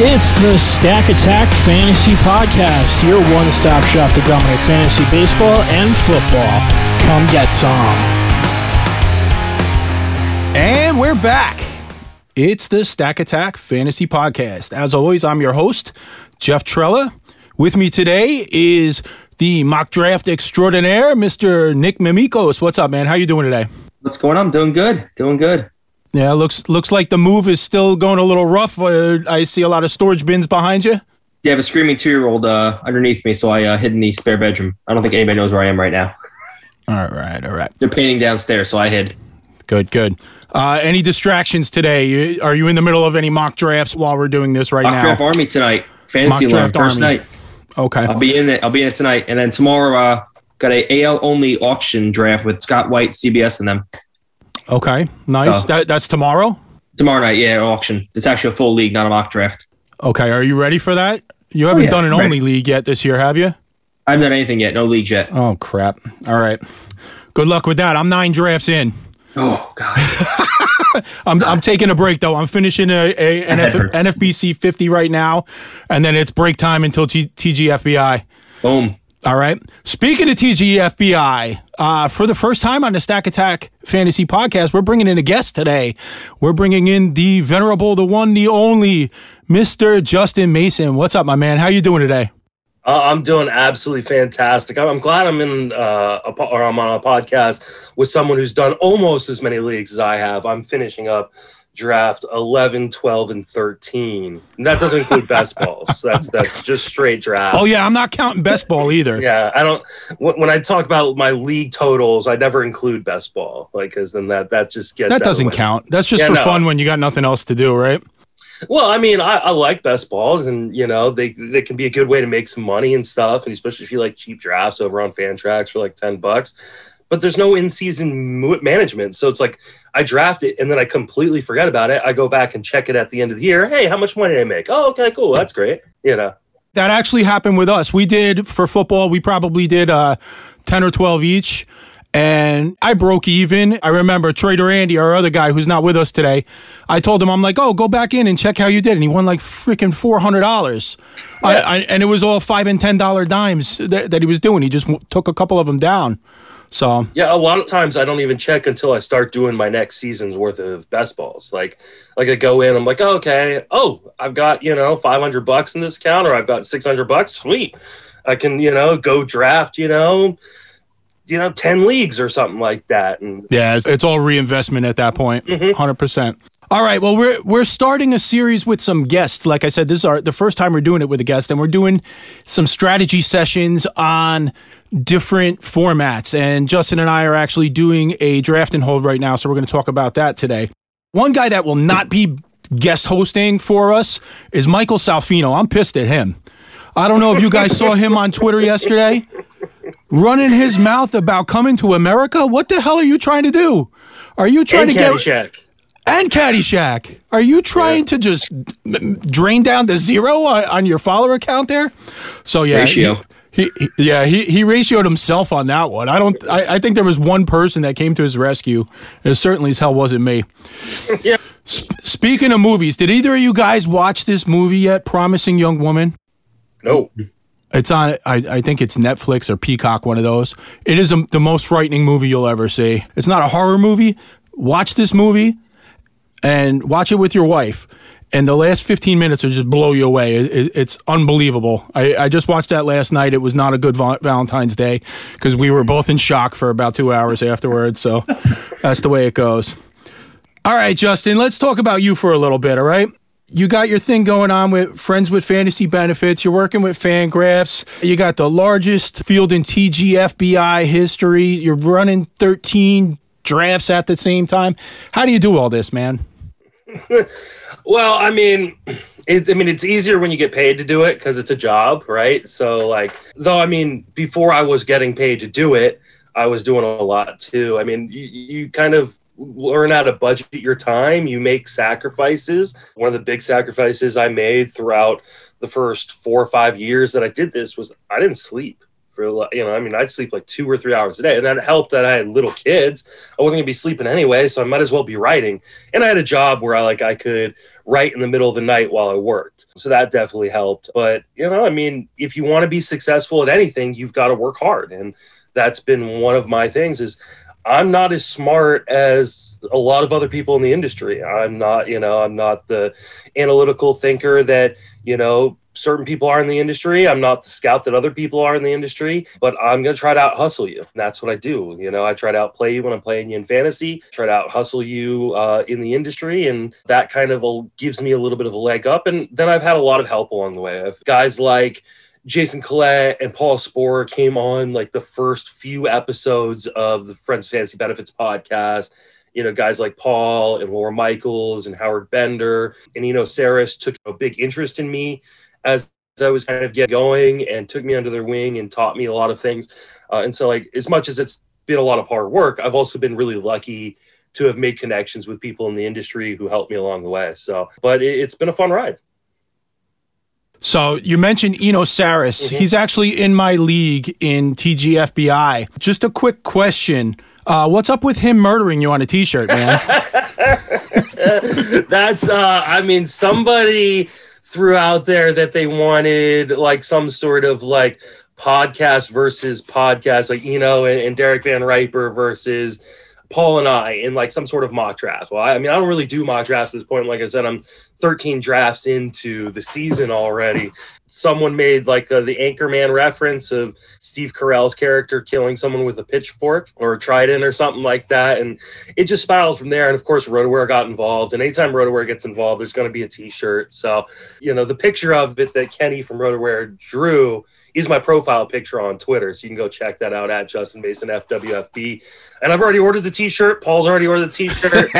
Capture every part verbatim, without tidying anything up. It's the Stack Attack Fantasy Podcast, your one-stop shop to dominate fantasy baseball and football. Come get some. And we're back. It's the Stack Attack Fantasy Podcast. As always, I'm your host, Jeff Trella. With me today is the mock draft extraordinaire, Mister Nick Mimikos. What's up, man? How you doing today? What's going on? Doing good. Doing good. Yeah, looks looks like the move is still going a little rough. Uh, I see a lot of storage bins behind you. Yeah, I have a screaming two-year-old uh, underneath me, so I uh, hid in the spare bedroom. I don't think anybody knows where I am right now. All right, all right. They're painting downstairs, so I hid. Good, good. Uh, any distractions today? You, are you in the middle of any mock drafts while we're doing this right mock now? Mock draft Army tonight. Fantasy Land, first night. Okay. I'll be in it. I'll be in it tonight. And then tomorrow, uh, got a A L-only auction draft with Scott White, C B S, and them. Okay, nice. So, that that's tomorrow? Tomorrow night, yeah, auction. It's actually a full league, not a mock draft. Okay, are you ready for that? You haven't oh, yeah, done an only league yet this year, have you? I haven't done anything yet. No leagues yet. Oh, crap. All right. Good luck with that. I'm nine drafts in. Oh, God. I'm I'm taking a break, though. I'm finishing a, a N F B C fifty right now, and then it's break time until T- TGFBI. Boom. All right. Speaking of T G F B I, uh, for the first time on the Stack Attack Fantasy Podcast, we're bringing in a guest today. We're bringing in the venerable, the one, the only, Mister Justin Mason. What's up, my man? How you doing today? Uh, I'm doing absolutely fantastic. I'm, I'm glad I'm in uh, a, or I'm on a podcast with someone who's done almost as many leagues as I have. I'm finishing up draft eleven, twelve, and thirteen. And that doesn't include best balls. So that's that's just straight draft. Oh, yeah. I'm not counting best ball either. yeah. I don't, when, when I talk about my league totals, I never include best ball. Like, because then that, that just gets. That doesn't count. That's just yeah, for no. fun when you got nothing else to do, right? Well, I mean, I, I like best balls, and, you know, they they can be a good way to make some money and stuff. And especially if you like cheap drafts over on Fantrax for like ten bucks. But there's no in-season management. So it's like I draft it, and then I completely forget about it. I go back and check it at the end of the year. Hey, how much money did I make? Oh, okay, cool. That's great. You know. That actually happened with us. We did, for football, we probably did uh, ten or twelve each. And I broke even. I remember Trader Andy, our other guy who's not with us today, I told him, I'm like, oh, go back in and check how you did. And he won like freaking four hundred dollars. Yeah. I, I, and it was all five and ten dollar dimes that, that he was doing. He just w- took a couple of them down. So yeah, a lot of times I don't even check until I start doing my next season's worth of best balls. Like, like I go in, I'm like, oh, okay, oh, I've got, you know, five hundred bucks in this account, or I've got six hundred bucks. Sweet. I can, you know, go draft, you know, you know, ten leagues or something like that. And yeah, it's, it's all reinvestment at that point. Mm-hmm. one hundred percent. All right, well, we're we're starting a series with some guests. Like I said, this is our, the first time we're doing it with a guest, and we're doing some strategy sessions on different formats. And Justin and I are actually doing a draft and hold right now, so we're going to talk about that today. One guy that will not be guest hosting for us is Michael Salfino. I'm pissed at him. I don't know if you guys saw him on Twitter yesterday, running his mouth about coming to America. What the hell are you trying to do? Are you trying and to Caddyshack. get... And Caddyshack. Are you trying yeah. to just drain down to zero on, on your follower account there? So yeah, ratio. He, he, yeah, he he ratioed himself on that one. I don't. I, I think there was one person that came to his rescue, and it certainly as hell wasn't me. yeah. S- speaking of movies, did either of you guys watch this movie yet? Promising Young Woman. No. It's on. I, I think it's Netflix or Peacock. One of those. It is a, the most frightening movie you'll ever see. It's not a horror movie. Watch this movie. And watch it with your wife, and the last fifteen minutes will just blow you away. It, it, it's unbelievable. I, I just watched that last night. It was not a good va- Valentine's Day because we were both in shock for about two hours afterwards. So that's the way it goes. All right, Justin, let's talk about you for a little bit, all right? You got your thing going on with Friends with Fantasy Benefits. You're working with FanGraphs. You got the largest field in T G F B I history. You're running thirteen drafts at the same time. How do you do all this, man? Well, I mean, it, I mean, it's easier when you get paid to do it because it's a job, right? So, like, though, I mean, before I was getting paid to do it, I was doing a lot too. I mean, you, you kind of learn how to budget your time. You make sacrifices. One of the big sacrifices I made throughout the first four or five years that I did this was I didn't sleep. for, you know, I mean, I'd sleep like two or three hours a day. And that helped that I had little kids. I wasn't going to be sleeping anyway, so I might as well be writing. And I had a job where I like I could write in the middle of the night while I worked. So that definitely helped. But, you know, I mean, if you want to be successful at anything, you've got to work hard. And that's been one of my things is I'm not as smart as a lot of other people in the industry. I'm not, you know, I'm not the analytical thinker that, you know, certain people are in the industry. I'm not the scout that other people are in the industry, but I'm going to try to out hustle you. And that's what I do. You know, I try to outplay you when I'm playing you in fantasy, try to out hustle you uh, in the industry. And that kind of gives me a little bit of a leg up. And then I've had a lot of help along the way. I've guys like Jason Collette and Paul Sporer came on like the first few episodes of the Friends Fantasy Benefits podcast. You know, guys like Paul and Laura Michaels and Howard Bender and Eno Saris took a big interest in me as I was kind of getting going and took me under their wing and taught me a lot of things. Uh, and so like, as much as it's been a lot of hard work, I've also been really lucky to have made connections with people in the industry who helped me along the way. So, but it, it's been a fun ride. So you mentioned Eno Saris. Mm-hmm. He's actually in my league in T G F B I. Just a quick question. Uh, what's up with him murdering you on a T-shirt, man? That's, uh, I mean, somebody threw out there that they wanted like some sort of like podcast versus podcast, like Eno and, and Derek Van Riper versus Paul and I in like some sort of mock draft. Well, I, I mean, I don't really do mock drafts at this point. Like I said, I'm thirteen drafts into the season already. Someone made like uh, the Anchorman reference of Steve Carell's character killing someone with a pitchfork or a trident or something like that. And it just spiraled from there. And of course, RotoWare got involved. And anytime RotoWare gets involved, there's going to be a T-shirt. So, you know, the picture of it that Kenny from RotoWare drew is my profile picture on Twitter. So you can go check that out at Justin Mason F W F B. And I've already ordered the T-shirt. Paul's already ordered the T-shirt.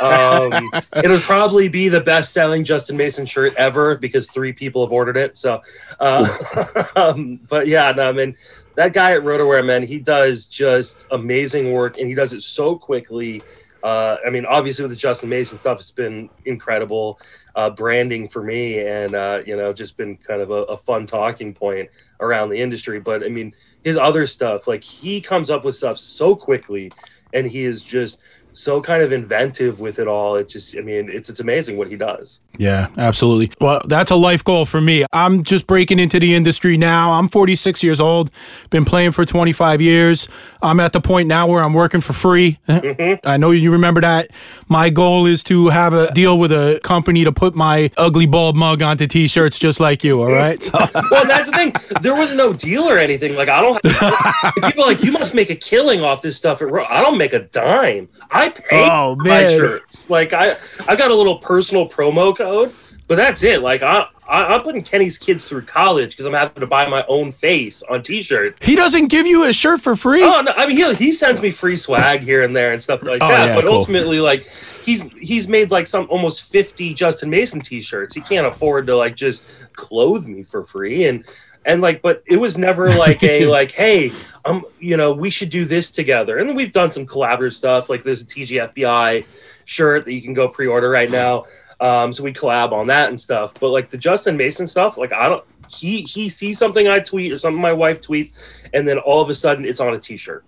um, it'll probably be the best-selling Justin Mason shirt ever because three people have ordered it. So, uh, um, but yeah, no, I mean, that guy at RotoWare, man, he does just amazing work, and he does it so quickly. Uh, I mean, obviously with the Justin Mason stuff, it's been incredible uh, branding for me and, uh, you know, just been kind of a, a fun talking point around the industry. But I mean, his other stuff, like he comes up with stuff so quickly and he is just so kind of inventive with it all. It just, I mean, it's it's amazing what he does. Yeah, absolutely. Well, that's a life goal for me. I'm just breaking into the industry now. I'm forty-six years old, been playing for twenty-five years. I'm at the point now where I'm working for free. Mm-hmm. I know you remember that. My goal is to have a deal with a company to put my ugly bald mug onto T-shirts just like you, all right? So. Well, that's the thing. There was no deal or anything. Like, I don't have people are like, you must make a killing off this stuff. At Ro-. I don't make a dime. I I paid oh, for my shirts. Like I, I got a little personal promo code, but that's it. Like I, I I'm putting Kenny's kids through college because I'm having to buy my own face on T-shirts. He doesn't give you a shirt for free. Oh no! I mean, he he sends me free swag here and there and stuff like oh, that. Yeah, but cool. Ultimately, like he's he's made like some almost fifty Justin Mason T-shirts. He can't afford to like just clothe me for free and. And like, but it was never like a, like, hey, um, you know, we should do this together. And then we've done some collaborative stuff. Like there's a T G F B I shirt that you can go pre-order right now. Um, so we collab on that and stuff. But like the Justin Mason stuff, like I don't, he, he sees something I tweet or something my wife tweets. And then all of a sudden it's on a T-shirt.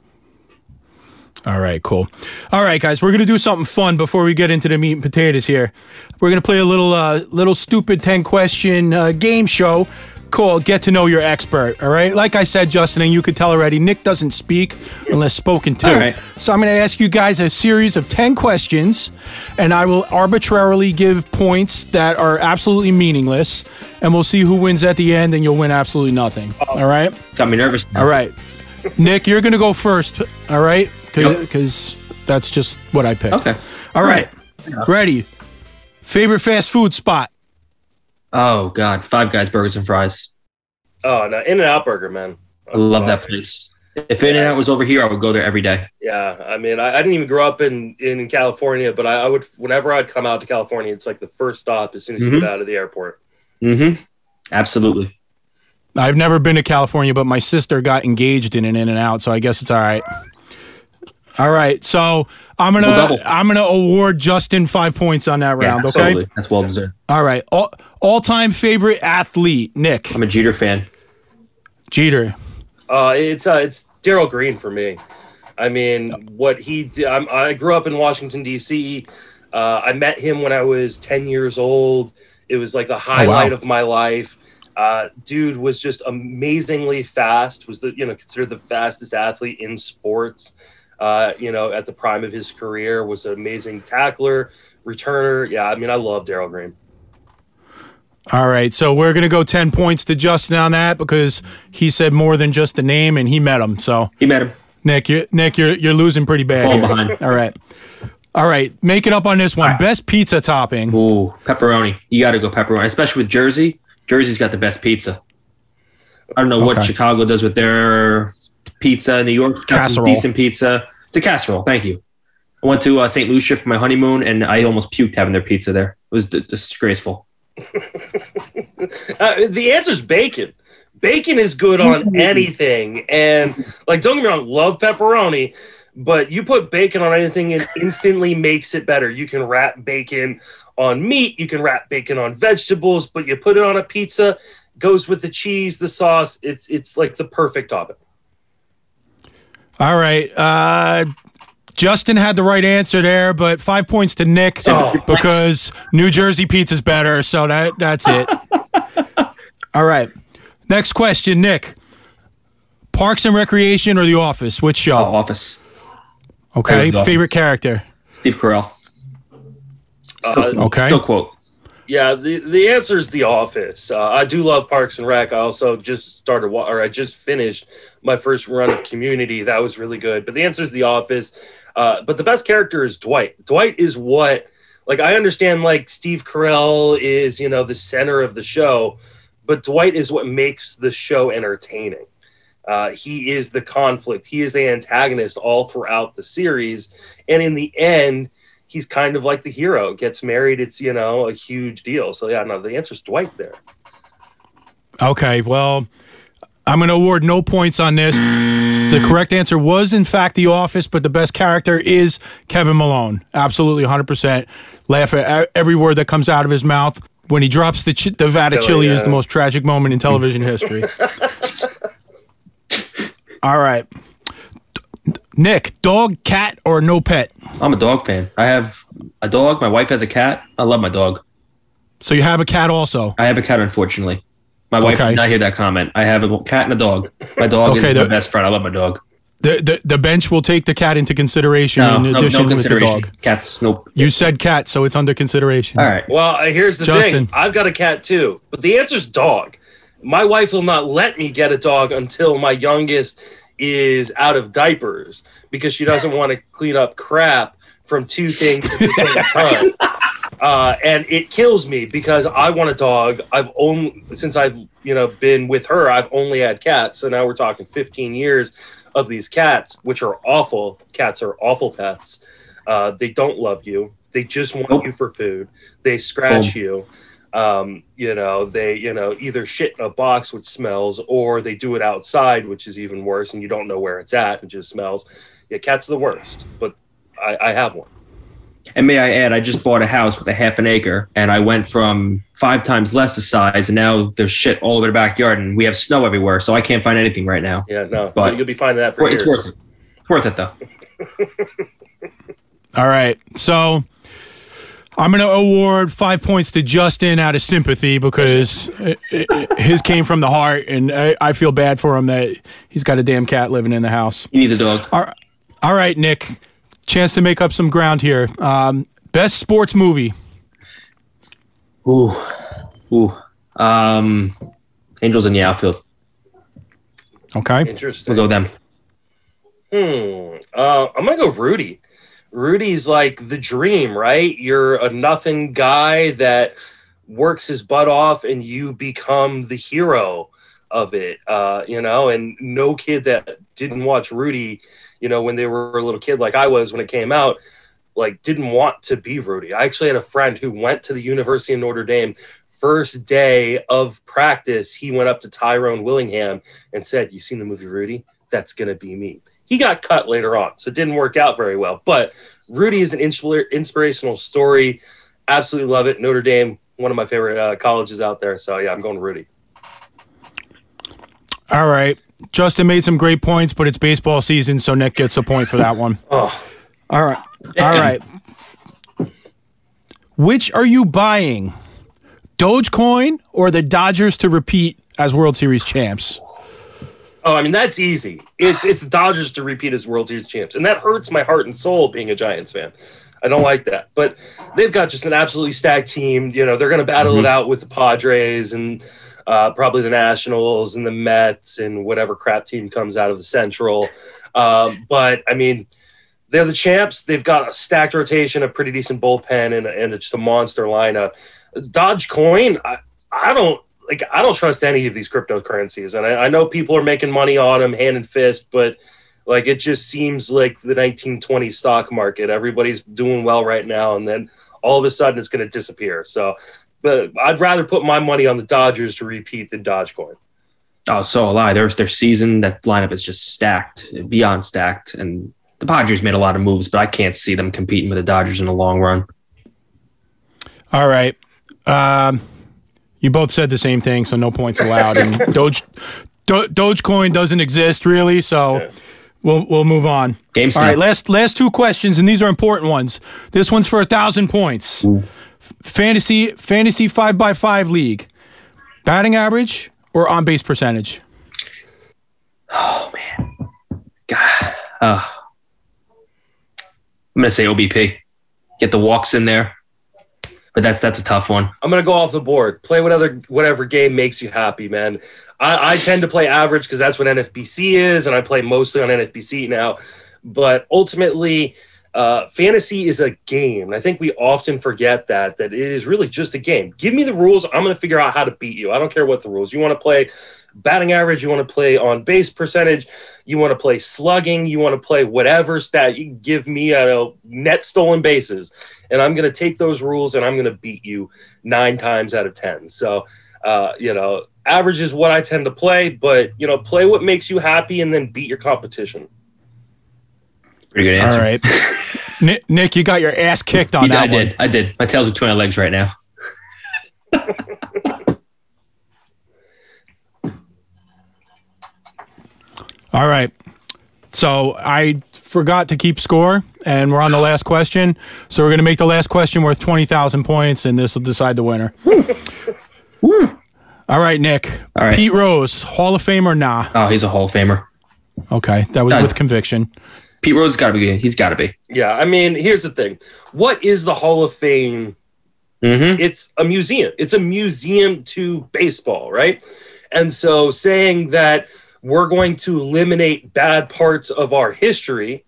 All right, cool. All right, guys, we're going to do something fun before we get into the meat and potatoes here. We're going to play a little, uh, little stupid ten question uh, game show. Cool. Get to know your expert. All right. Like I said, Justin, and you could tell already, Nick doesn't speak unless spoken to. All right. So I'm going to ask you guys a series of ten questions, and I will arbitrarily give points that are absolutely meaningless, and we'll see who wins at the end, and you'll win absolutely nothing. All right. Got me nervous now. All right. Nick, you're going to go first. All right. Because yep. That's just what I picked. Okay. All, all right. right. Ready. Favorite fast food spot? Oh, God. Five Guys Burgers and Fries. Oh, no. In-N-Out Burger, man. I'm I love sorry. that place. If In-N-Out was over here, I would go there every day. Yeah. I mean, I, I didn't even grow up in, in California, but I, I would, whenever I'd come out to California, it's like the first stop as soon as mm-hmm. you get out of the airport. Mm-hmm. Absolutely. I've never been to California, but my sister got engaged in an In-N-Out, so I guess it's all right. All right. So I'm going to I'm gonna award Justin five points on that round, yeah, okay? That's well deserved. All right. All, All-time favorite athlete, Nick. I'm a Jeter fan. Jeter. Uh, it's uh, it's Darrell Green for me. I mean, what he did, I'm, I grew up in Washington, D C. Uh, I met him when I was ten years old. It was like the highlight oh, wow. of my life. Uh, dude was just amazingly fast, was the you know considered the fastest athlete in sports, uh, you know, at the prime of his career, was an amazing tackler, returner. Yeah, I mean, I love Darrell Green. All right, so we're going to go ten points to Justin on that because he said more than just the name, and he met him. So He met him. Nick, you're, Nick, you're you're losing pretty bad here. Behind. All right. All right, make it up on this one. Right. Best pizza topping. Ooh, pepperoni. You got to go pepperoni, especially with Jersey. Jersey's got the best pizza. I don't know okay. what Chicago does with their pizza. New York got some decent pizza. It's a casserole. Thank you. I went to uh, Saint Lucia for my honeymoon, and I almost puked having their pizza there. It was d- disgraceful. uh, the answer's bacon. Bacon is good on anything. And, like, don't get me wrong, love pepperoni, but you put bacon on anything, it instantly makes it better. You can wrap bacon on meat, you can wrap bacon on vegetables, but you put it on a pizza, goes with the cheese, the sauce. It's it's like the perfect topping. All right. Uh, Justin had the right answer there, but five points to Nick oh. because New Jersey pizza's better, so that that's it. All right. Next question, Nick. Parks and Recreation or The Office? Which show? Oh, Office. Okay. Favorite, Favorite character? Steve Carell. Still, uh, okay. Still quote. Yeah, the, the answer is The Office. Uh, I do love Parks and Rec. I also just started, or I just finished my first run of Community. That was really good. But the answer is The Office. Uh, but the best character is Dwight. Dwight is what, like, I understand, like, Steve Carell is, you know, the center of the show. But Dwight is what makes the show entertaining. Uh, he is the conflict. He is the antagonist all throughout the series. And in the end, he's kind of like the hero. Gets married. It's, you know, a huge deal. So, yeah, no, the answer's Dwight there. Okay, well, I'm going to award no points on this. The correct answer was, in fact, The Office, but the best character is Kevin Malone. Absolutely, one hundred percent. Laugh at every word that comes out of his mouth. When he drops the ch- the vat of chili yeah. is the most tragic moment in television history. All right. Nick, dog, cat, or no pet? I'm a dog fan. I have a dog. My wife has a cat. I love my dog. So you have a cat also? I have a cat, unfortunately. My wife okay. did not hear that comment. I have a cat and a dog. My dog okay, is the, my best friend. I love my dog. The, the the bench will take the cat into consideration no, in addition no, no consideration. With the dog. Cats, nope. You said cat, so it's under consideration. All right. Well, here's the Justin. thing. I've got a cat too, but the answer's dog. My wife will not let me get a dog until my youngest is out of diapers because she doesn't want to clean up crap from two things at the same time. Uh, and it kills me because I want a dog. I've only since I've you know been with her, I've only had cats. So now we're talking fifteen years. Of these cats, which are awful. Cats are awful pets. Uh, they don't love you. They just want nope. you for food. They scratch oh. you. Um, you know, they, you know, either shit in a box, which smells, or they do it outside, which is even worse, and you don't know where it's at. It just smells. Yeah, cats are the worst, but I, I have one. And may I add, I just bought a house with a half an acre, and I went from five times less the size, and now there's shit all over the backyard, and we have snow everywhere, so I can't find anything right now. Yeah, no, but you'll be finding that for well, years. It's worth it. It's worth it, though. All right, so I'm going to award five points to Justin out of sympathy because it, it, his came from the heart, and I, I feel bad for him that he's got a damn cat living in the house. He needs a dog. All, all right, Nick. Chance to make up some ground here. Um, best sports movie. Ooh, ooh. Um, Angels in the Outfield. Okay, interesting. We'll go them. Hmm. Uh, I'm gonna go Rudy. Rudy's like the dream, right? You're a nothing guy that works his butt off, and you become the hero of it. Uh, you know, and no kid that didn't watch Rudy. You know, when they were a little kid like I was when it came out, like didn't want to be Rudy. I actually had a friend who went to the University of Notre Dame. First day of practice, he went up to Tyrone Willingham and said, "You seen the movie Rudy? That's going to be me." He got cut later on, so it didn't work out very well. But Rudy is an inspirational story. Absolutely love it. Notre Dame, one of my favorite uh, colleges out there. So, yeah, I'm going Rudy. All right. Justin made some great points, but it's baseball season, so Nick gets a point for that one. Oh. All right. All right. Which are you buying? Dogecoin or the Dodgers to repeat as World Series champs? Oh, I mean, that's easy. It's it's the Dodgers to repeat as World Series champs, and that hurts my heart and soul being a Giants fan. I don't like that. But they've got just an absolutely stacked team. You know, they're going to battle mm-hmm. it out with the Padres and uh, probably the Nationals and the Mets and whatever crap team comes out of the Central. Um, but, I mean, they're the champs. They've got a stacked rotation, a pretty decent bullpen, and, and just a monster lineup. Dodgecoin, I, I don't like. I don't trust any of these cryptocurrencies. And I, I know people are making money on them hand and fist, but – like, it just seems like the nineteen twenties stock market. Everybody's doing well right now, and then all of a sudden it's going to disappear. So, but I'd rather put my money on the Dodgers to repeat than Dogecoin. Oh, so a lie. There's their season. That lineup is just stacked, beyond stacked. And the Padres made a lot of moves, but I can't see them competing with the Dodgers in the long run. All right. Um, you both said the same thing, so no points allowed. And Doge, Do- Dogecoin doesn't exist, really, so... Yeah. We'll we'll move on. Game All right, last last two questions, and these are important ones. This one's for a thousand points. Ooh. Fantasy fantasy five by five league, batting average or on base percentage. Oh man, God, uh, I'm gonna say O B P. Get the walks in there, but that's that's a tough one. I'm gonna go off the board. Play whatever whatever game makes you happy, man. I, I tend to play average because that's what N F B C is, and I play mostly on N F B C now. But ultimately, uh, fantasy is a game, and I think we often forget that, that it is really just a game. Give me the rules. I'm going to figure out how to beat you. I don't care what the rules. You want to play batting average. You want to play on base percentage. You want to play slugging. You want to play whatever stat. You can give me a net stolen bases, and I'm going to take those rules, and I'm going to beat you nine times out of ten. So, uh, you know, average is what I tend to play, but, you know, play what makes you happy and then beat your competition. Pretty good answer. All right. Nick, Nick, you got your ass kicked on you, that I one. I did. I did. My tail's between my legs right now. All right. So I forgot to keep score, and we're on the last question. So we're going to make the last question worth twenty thousand points, and this will decide the winner. Woo! All right, Nick. All right. Pete Rose, Hall of Fame or nah? Oh, he's a Hall of Famer. Okay, that was with conviction. Pete Rose has got to be. He's got to be. Yeah, I mean, here's the thing. What is the Hall of Fame? Mm-hmm. It's a museum. It's a museum to baseball, right? And so saying that we're going to eliminate bad parts of our history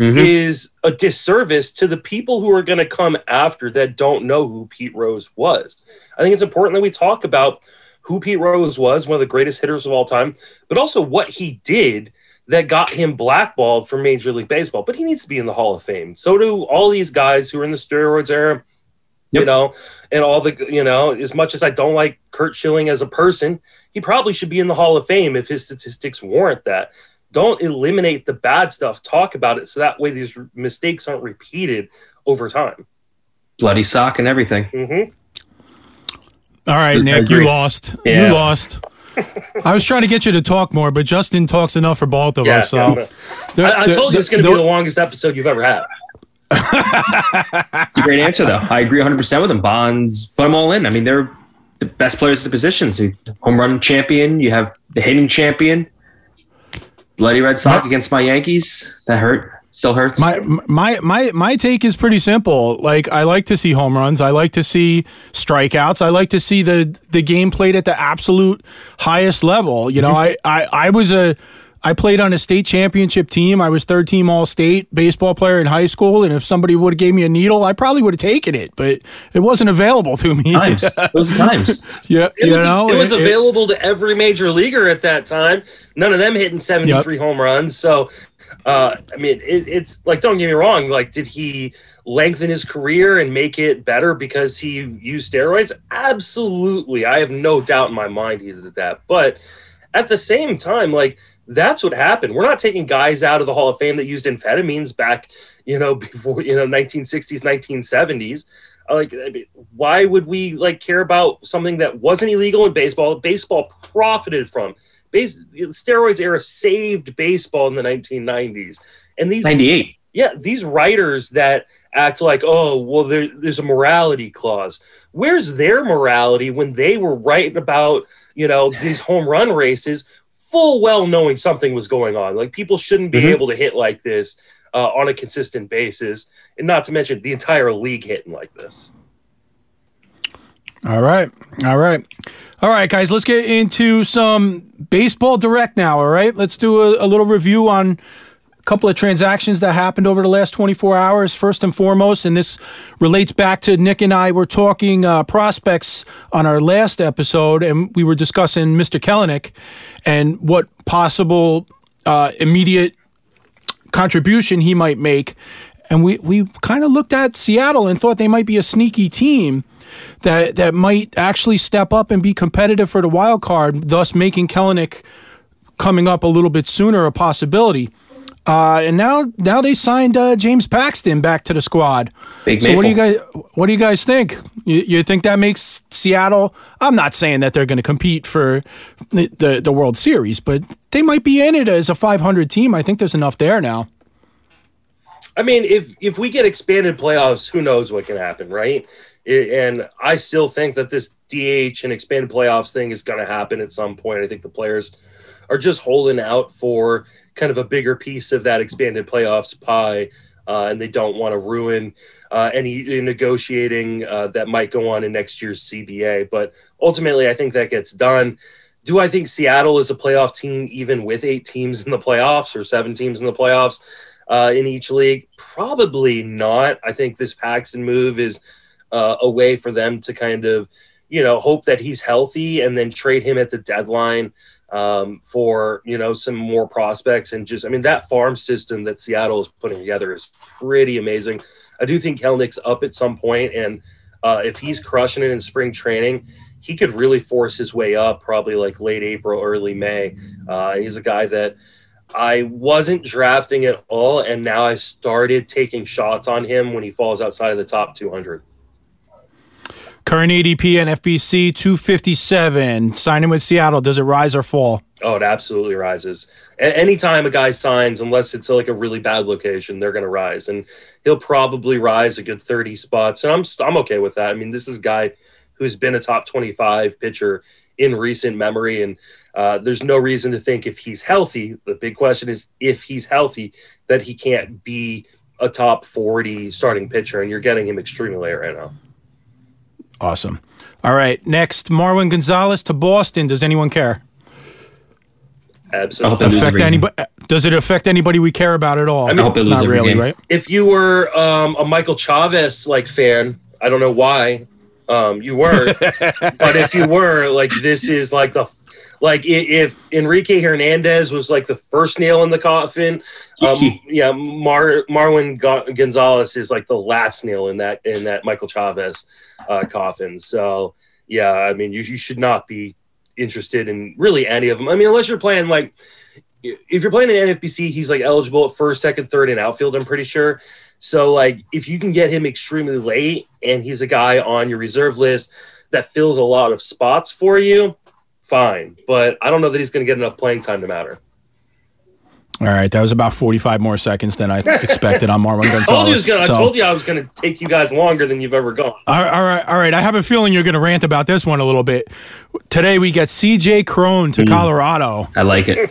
mm-hmm. is a disservice to the people who are going to come after that don't know who Pete Rose was. I think it's important that we talk about who Pete Rose was, one of the greatest hitters of all time, but also what he did that got him blackballed from Major League Baseball. But he needs to be in the Hall of Fame. So do all these guys who are in the steroids era, yep. you know, and all the, you know, as much as I don't like Curt Schilling as a person, he probably should be in the Hall of Fame if his statistics warrant that. Don't eliminate the bad stuff. Talk about it so that way these mistakes aren't repeated over time. Bloody sock and everything. Mm-hmm. All right, Nick, you lost. Yeah. You lost. I was trying to get you to talk more, but Justin talks enough for both of yeah, us. So yeah, no. there, I, I told there, you it's going to be the longest episode you've ever had. It's a great answer, though. I agree one hundred percent with them. Bonds, put them all in. I mean, they're the best players at the positions. Home run champion. You have the hitting champion. Bloody Red Sox against my Yankees. That hurt. Still hurts. My my my my take is pretty simple. Like, I like to see home runs. I like to see strikeouts. I like to see the the game played at the absolute highest level. You know, I, I, I was a I played on a state championship team. I was third team all state baseball player in high school. And if somebody would have gave me a needle, I probably would have taken it. But it wasn't available to me. Times those times. Yeah, you, you know, it was it, available it, to every major leaguer at that time. None of them hitting seventy-three yep. home runs. So. Uh, I mean, it, it's like, don't get me wrong. Like, did he lengthen his career and make it better because he used steroids? Absolutely. I have no doubt in my mind he did that. But at the same time, like, that's what happened. We're not taking guys out of the Hall of Fame that used amphetamines back, you know, before, you know, nineteen sixties, nineteen seventies. Like, I mean, why would we like care about something that wasn't illegal in baseball? Baseball profited from base, steroids era saved baseball in the nineteen nineties. And these ninety-eight. Yeah, these writers that act like, oh, well, there, there's a morality clause. Where's their morality when they were right about, you know, these home run races, full well knowing something was going on? Like, people shouldn't be mm-hmm. able to hit like this uh, on a consistent basis, and not to mention the entire league hitting like this. All right. All right. All right, guys, let's get into some baseball direct now, all right? Let's do a, a little review on a couple of transactions that happened over the last twenty-four hours, first and foremost, and this relates back to Nick and I were talking uh, prospects on our last episode, and we were discussing Mister Kelenic and what possible uh, immediate contribution he might make. And we, we kind of looked at Seattle and thought they might be a sneaky team that that might actually step up and be competitive for the wild card, thus making Kelenic coming up a little bit sooner a possibility. Uh, and now, now they signed uh, James Paxton back to the squad. Big so maple. What do you guys what do you guys think? You, you think that makes Seattle? I'm not saying that they're going to compete for the, the the World Series, but they might be in it as a five hundred team. I think there's enough there now. I mean, if if we get expanded playoffs, who knows what can happen, right? It, and I still think that this D H and expanded playoffs thing is going to happen at some point. I think the players are just holding out for kind of a bigger piece of that expanded playoffs pie, uh, and they don't want to ruin uh, any negotiating uh, that might go on in next year's C B A. But ultimately, I think that gets done. Do I think Seattle is a playoff team even with eight teams in the playoffs or seven teams in the playoffs uh, in each league? Probably not. I think this Paxton move is – Uh, a way for them to kind of, you know, hope that he's healthy and then trade him at the deadline um, for, you know, some more prospects. And just, I mean, that farm system that Seattle is putting together is pretty amazing. I do think Kelenick's up at some point, and uh, if he's crushing it in spring training, he could really force his way up probably like late April, early May. Uh, he's a guy that I wasn't drafting at all, and now I've started taking shots on him when he falls outside of the top two hundred. Current A D P N F B C two fifty-seven. Signing with Seattle, does it rise or fall? Oh, it absolutely rises. A- anytime a guy signs, unless it's like a really bad location, they're going to rise. And he'll probably rise a good thirty spots. And I'm I'm okay with that. I mean, this is a guy who's been a top twenty-five pitcher in recent memory. And uh, there's no reason to think if he's healthy, the big question is if he's healthy, that he can't be a top forty starting pitcher. And you're getting him extremely late right now. Awesome. All right, next, Marwin Gonzalez to Boston. Does anyone care? Absolutely. Affect anybody? Does it affect anybody we care about at all? I mean, I hope they lose not every really, game. Right? If you were um, a Michael Chavis like fan, I don't know why um, you were, but if you were, like, this is like the like if Enrique Hernandez was like the first nail in the coffin, um, yeah, Mar- Marwin Go- Gonzalez is like the last nail in that in that Michael Chavis. Uh, coffin. So, yeah, I mean, you, you should not be interested in really any of them. I mean, unless you're playing like, if you're playing in N F B C, he's like eligible at first, second, third, and outfield, I'm pretty sure. So, like, if you can get him extremely late and he's a guy on your reserve list that fills a lot of spots for you, fine. But I don't know that he's going to get enough playing time to matter. All right, that was about forty-five more seconds than I expected on Marwin Gonzalez. I told you, was gonna, so. I told you I was going to take you guys longer than you've ever gone. All right, all right, all right. I have a feeling you're going to rant about this one a little bit. Today we get C J Cron to mm. Colorado. I like it.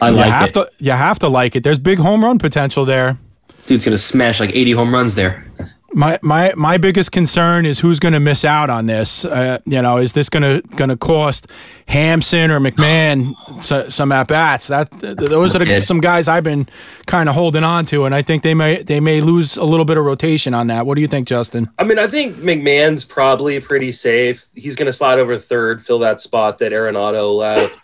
I like you have it. To, you have to like it. There's big home run potential there. Dude's going to smash like eighty home runs there. My my my biggest concern is who's going to miss out on this. Uh, you know, is this going to going to cost Hampson or McMahon so, some at bats? That th- those are the, some guys I've been kind of holding on to, and I think they may they may lose a little bit of rotation on that. What do you think, Justin? I mean, I think McMahon's probably pretty safe. He's going to slide over third, fill that spot that Arenado left.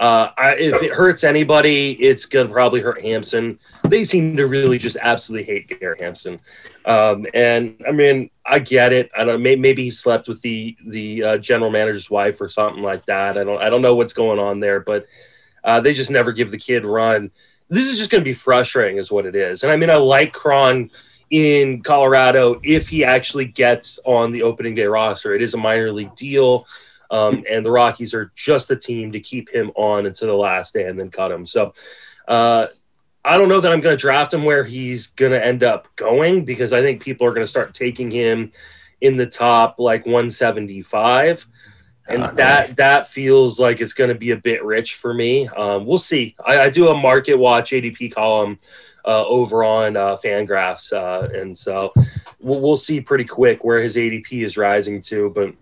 Uh, I, if it hurts anybody, it's going to probably hurt Hampson. They seem to really just absolutely hate Garrett Hampson. Um, and, I mean, I get it. I don't. Maybe he slept with the the uh, general manager's wife or something like that. I don't I don't know what's going on there, but uh, they just never give the kid run. This is just going to be frustrating is what it is. And, I mean, I like Cron in Colorado if he actually gets on the opening day roster. It is a minor league deal. Um, and the Rockies are just a team to keep him on until the last day and then cut him. So uh, I don't know that I'm going to draft him where he's going to end up going, because I think people are going to start taking him in the top like one seventy-five. And uh, that, that feels like it's going to be a bit rich for me. Um, we'll see. I, I do a market watch A D P column uh, over on uh, FanGraphs. Uh, and so we'll, we'll see pretty quick where his A D P is rising to. But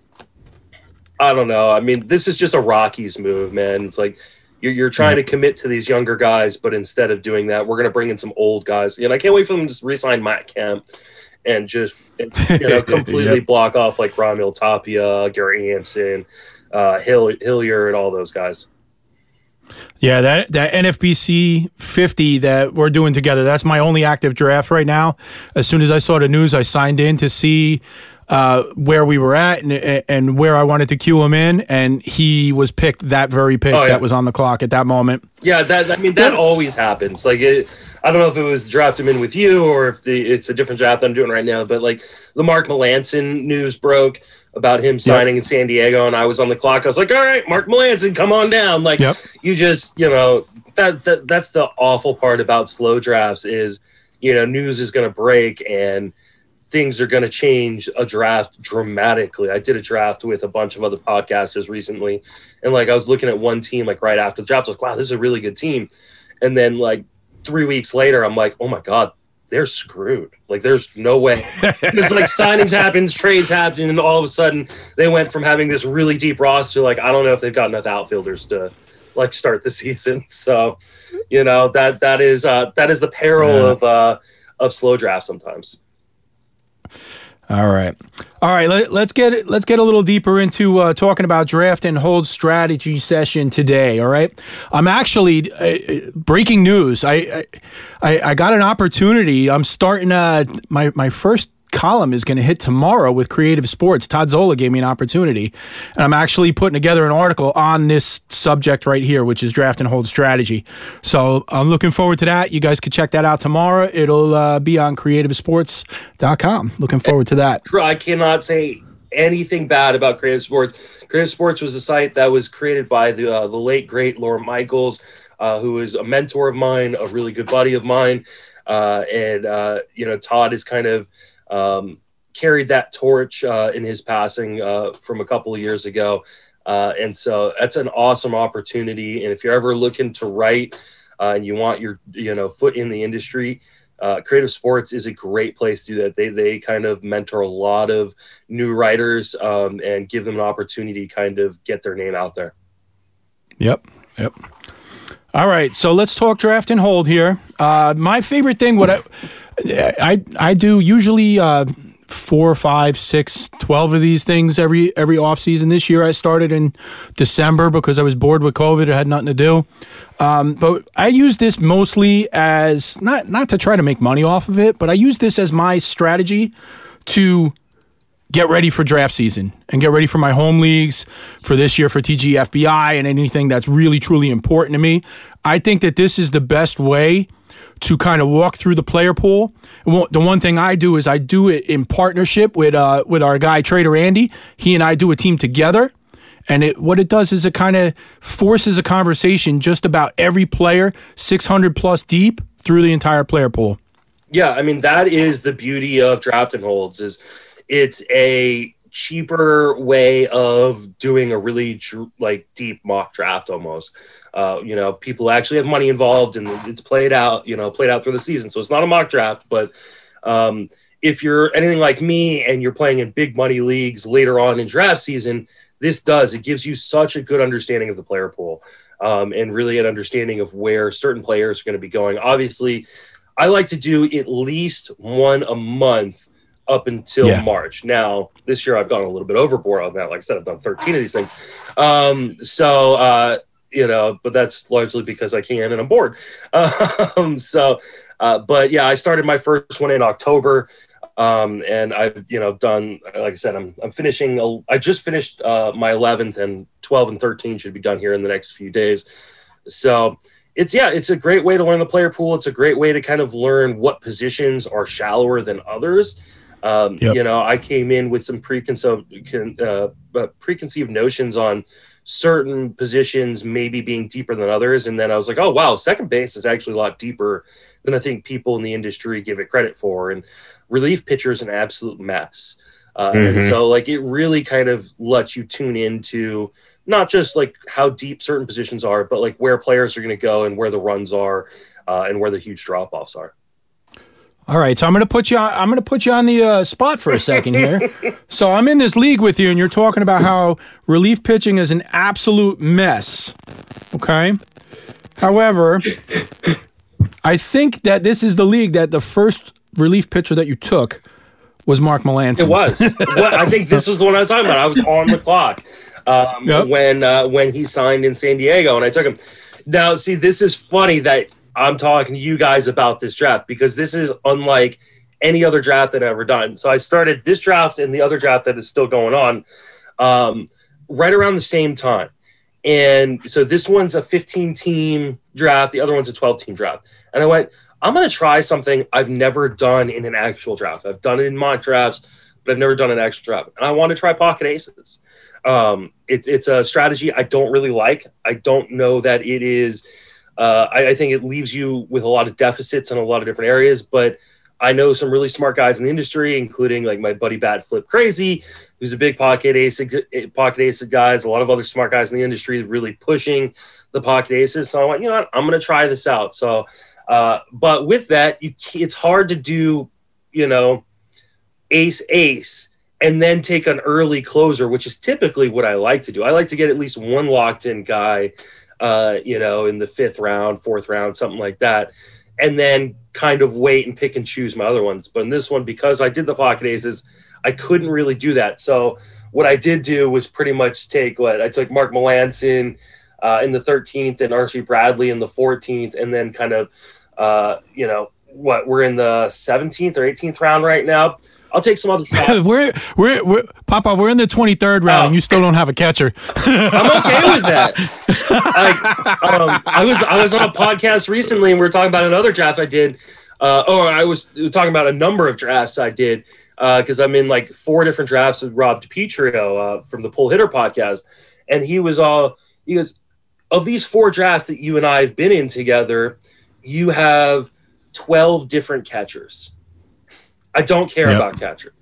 I don't know. I mean, this is just a Rockies move, man. It's like you're, you're trying to commit to these younger guys, but instead of doing that, we're going to bring in some old guys. And I can't wait for them to just re-sign Matt Kemp. And just, you know, completely yep. block off like Raimel Tapia, Gary Hampson, uh, Hill, Hillier, and all those guys. Yeah, that that N F B C fifty that we're doing together, that's my only active draft right now. As soon as I saw the news, I signed in to see uh, where we were at and and where I wanted to cue him in, and he was picked that very pick oh, yeah. that was on the clock at that moment. Yeah, that I mean, that always happens. Like it. I don't know if it was draft him in with you or if the, it's a different draft I'm doing right now, but like the Mark Melancon news broke about him signing yep. in San Diego, and I was on the clock. I was like, all right, Mark Melancon, come on down. Like yep. you just, you know, that, that that's the awful part about slow drafts is, you know, news is going to break and things are going to change a draft dramatically. I did a draft with a bunch of other podcasters recently, and like I was looking at one team like right after the draft. I was like, wow, this is a really good team. And then like, three weeks later, I'm like, oh my God, they're screwed. Like, there's no way. It's like signings happens, trades happen, and all of a sudden they went from having this really deep roster. Like, I don't know if they've got enough outfielders to like start the season. So, you know, that that is uh, that is the peril yeah. of uh, of slow draft sometimes. All right, all right. Let, let's get let's get a little deeper into uh, talking about draft and hold strategy session today. All right, I'm actually uh, breaking news. I, I I got an opportunity. I'm starting uh my my first column is going to hit tomorrow with Creative Sports. Todd Zola gave me an opportunity, and I'm actually putting together an article on this subject right here, which is draft and hold strategy. So I'm looking forward to that. You guys can check that out tomorrow. It'll uh, be on creative sports dot com. Looking forward to that. I cannot say anything bad about Creative Sports. Creative Sports was a site that was created by the uh, the late, great Laura Michaels, uh, who is a mentor of mine, a really good buddy of mine. Uh, and, uh, you know, Todd is kind of Um, carried that torch uh, in his passing uh, from a couple of years ago. Uh, and so that's an awesome opportunity. And if you're ever looking to write uh, and you want your, you know, foot in the industry, uh, Creative Sports is a great place to do that. They, they kind of mentor a lot of new writers um, and give them an opportunity to kind of get their name out there. Yep. Yep. All right. So let's talk draft and hold here. Uh, my favorite thing, what I, I I do usually uh, four, five, six, twelve of these things every every offseason. This year I started in December because I was bored with COVID. I had nothing to do. Um, but I use this mostly as, not, not to try to make money off of it, but I use this as my strategy to get ready for draft season and get ready for my home leagues for this year for T G F B I and anything that's really, truly important to me. I think that this is the best way to kind of walk through the player pool. The one thing I do is I do it in partnership with uh, with our guy, Trader Andy. He and I do a team together. And it, what it does is it kind of forces a conversation just about every player, six hundred plus deep, through the entire player pool. Yeah, I mean, that is the beauty of draft and holds is it's a cheaper way of doing a really like deep mock draft almost. Uh, you know, people actually have money involved and it's played out, you know, played out through the season. So it's not a mock draft, but um, if you're anything like me and you're playing in big money leagues later on in draft season, this does, it gives you such a good understanding of the player pool um, and really an understanding of where certain players are going to be going. Obviously I like to do at least one a month up until yeah. March. Now, this year I've gone a little bit overboard on that. Like I said, I've done thirteen of these things. Um, so, uh, you know, but that's largely because I can and I'm bored. Um, so, uh, but yeah, I started my first one in October. Um, and I've, you know, done, like I said, I'm I'm finishing, a, I just finished uh, my eleventh, and twelve and thirteen should be done here in the next few days. So, It's yeah, it's a great way to learn the player pool. It's a great way to kind of learn what positions are shallower than others. Um, yep. You know, I came in with some preconceived, uh, preconceived notions on certain positions maybe being deeper than others. And then I was like, oh, wow, second base is actually a lot deeper than I think people in the industry give it credit for. And relief pitcher is an absolute mess. Uh, mm-hmm. And so, like, it really kind of lets you tune into not just, like, how deep certain positions are, but, like, where players are going to go and where the runs are uh, and where the huge drop-offs are. All right, so I'm going to put you on, I'm going to put you on the uh, spot for a second here. So I'm in this league with you, and you're talking about how relief pitching is an absolute mess, okay? However, I think that this is the league that the first relief pitcher that you took was Mark Melancon. It was. Well, I think this was the one I was talking about. I was on the clock um, yep. when uh, when he signed in San Diego, and I took him. Now, see, this is funny that I'm talking to you guys about this draft because this is unlike any other draft that I've ever done. So I started this draft and the other draft that is still going on um, right around the same time. And so this one's a fifteen-team draft. The other one's a twelve-team draft. And I went, I'm going to try something I've never done in an actual draft. I've done it in mock drafts, but I've never done an actual draft. And I want to try pocket aces. Um, it, it's a strategy I don't really like. I don't know that it is – Uh, I, I think it leaves you with a lot of deficits in a lot of different areas, but I know some really smart guys in the industry, including like my buddy Bat Flip Crazy, who's a big pocket ace, pocket ace guys, a lot of other smart guys in the industry really pushing the pocket aces. So I went, you know what, I'm going to try this out. So, uh, but with that, you, it's hard to do, you know, ace, ace, and then take an early closer, which is typically what I like to do. I like to get at least one locked in guy Uh, you know, in the fifth round, fourth round, something like that, and then kind of wait and pick and choose my other ones. But in this one, because I did the pocket aces, I couldn't really do that. So what I did do was pretty much take what I took Mark Melancon uh, in the thirteenth and Archie Bradley in the fourteenth, and then kind of, uh, you know, what we're in the seventeenth or eighteenth round right now. I'll take some other shots. we're, we're, we're, Papa, we're in the twenty-third round, oh. and you still don't have a catcher. I'm okay with that. I, um, I was I was on a podcast recently, and we were talking about another draft I did. Uh, or I was talking about a number of drafts I did because uh, I'm in like four different drafts with Rob DiPietro uh, from the Pull Hitter podcast. And he was all, he goes, of these four drafts that you and I have been in together, you have twelve different catchers. I don't care yep. about catcher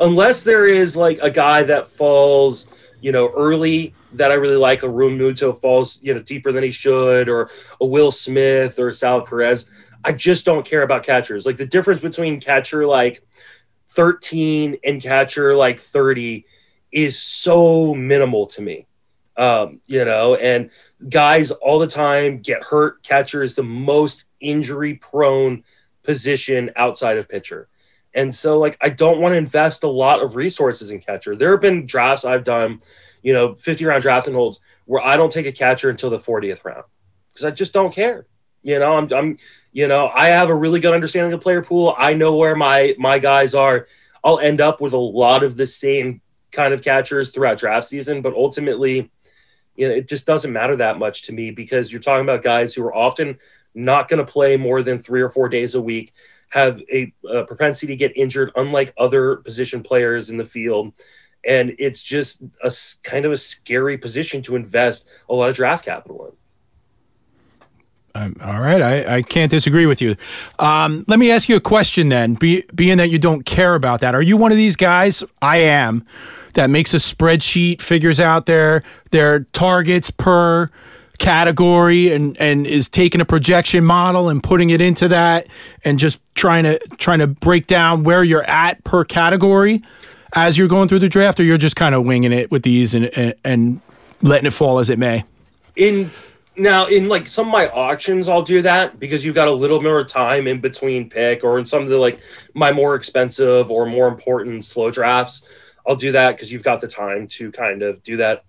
unless there is like a guy that falls, you know, early that I really like. A Rune Muto falls, you know, deeper than he should, or a Will Smith or a Sal Perez. I just don't care about catchers. Like the difference between catcher like thirteen and catcher like thirty is so minimal to me, um, you know, and guys all the time get hurt. Catcher is the most injury prone position outside of pitcher. And so, like, I don't want to invest a lot of resources in catcher. There have been drafts I've done, you know, fifty-round draft and holds where I don't take a catcher until the fortieth round because I just don't care. You know, I'm, I'm, you know, I have a really good understanding of the player pool. I know where my my guys are. I'll end up with a lot of the same kind of catchers throughout draft season, but ultimately, you know, it just doesn't matter that much to me because you're talking about guys who are often not going to play more than three or four days a week, have a, a propensity to get injured, unlike other position players in the field. And it's just a kind of a scary position to invest a lot of draft capital in. Um, all right. I, I can't disagree with you. Um, let me ask you a question then, be, being that you don't care about that. Are you one of these guys? I am. That makes a spreadsheet, figures out their, their targets per category and and is taking a projection model and putting it into that and just trying to trying to break down where you're at per category as you're going through the draft, or you're just kind of winging it with these and, and and letting it fall as it may? In now in like some of my auctions I'll do that because you've got a little more time in between pick, or in some of the like my more expensive or more important slow drafts I'll do that because you've got the time to kind of do that.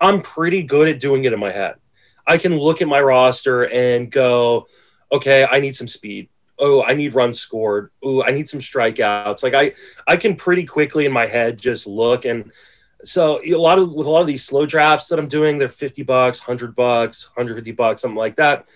I'm pretty good at doing it in my head. I can look at my roster and go, okay, I need some speed. Oh, I need runs scored. Oh, I need some strikeouts. Like I, I can pretty quickly in my head just look. And so a lot of, with a lot of these slow drafts that I'm doing, they're fifty bucks, one hundred bucks, one hundred fifty bucks, something like that.